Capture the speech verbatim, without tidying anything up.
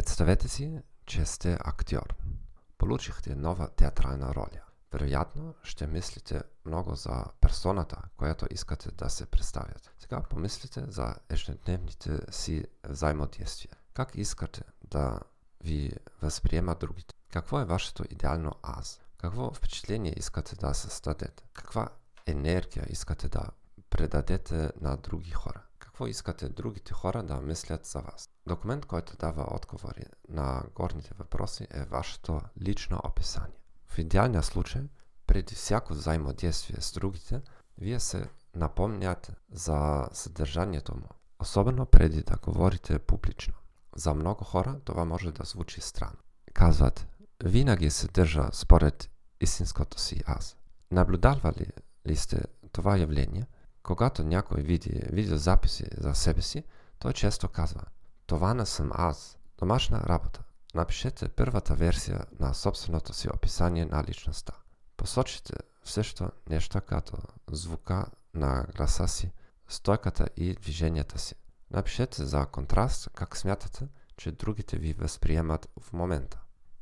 Представете си, че сте актьор. Получихте нова театрална роля. Вероятно ще мислите много за персоната, която искате да се представят. Сега помислите за ежедневните си взаимодействия. Как искате да ви възприемат другите? Какво е вашето идеално аз? Какво впечатление искате да създадете? Каква енергия искате да предадете на други хора? Какво искате другите хора да мислят за вас? Документ, който дава отговори на горните въпроси, е вашето лично описание. В идеалния случай, преди всяко взаимодействие с другите, вие се напомняте за съдържанието му, особено преди да говорите публично. За много хора това може да звучи странно. Казват, винаги се държа според истинското си аз. Наблюдавали ли сте това явление? Когато някой види видеозаписи за себе си, той често казва, това не съм аз, домашна работа. Напишете първата версия на собственото си описание на личността. Посочите също нещо като звука на гласа си, стойката и движенията си. Напишете за контраст как смятате, че другите ви възприемат в момента.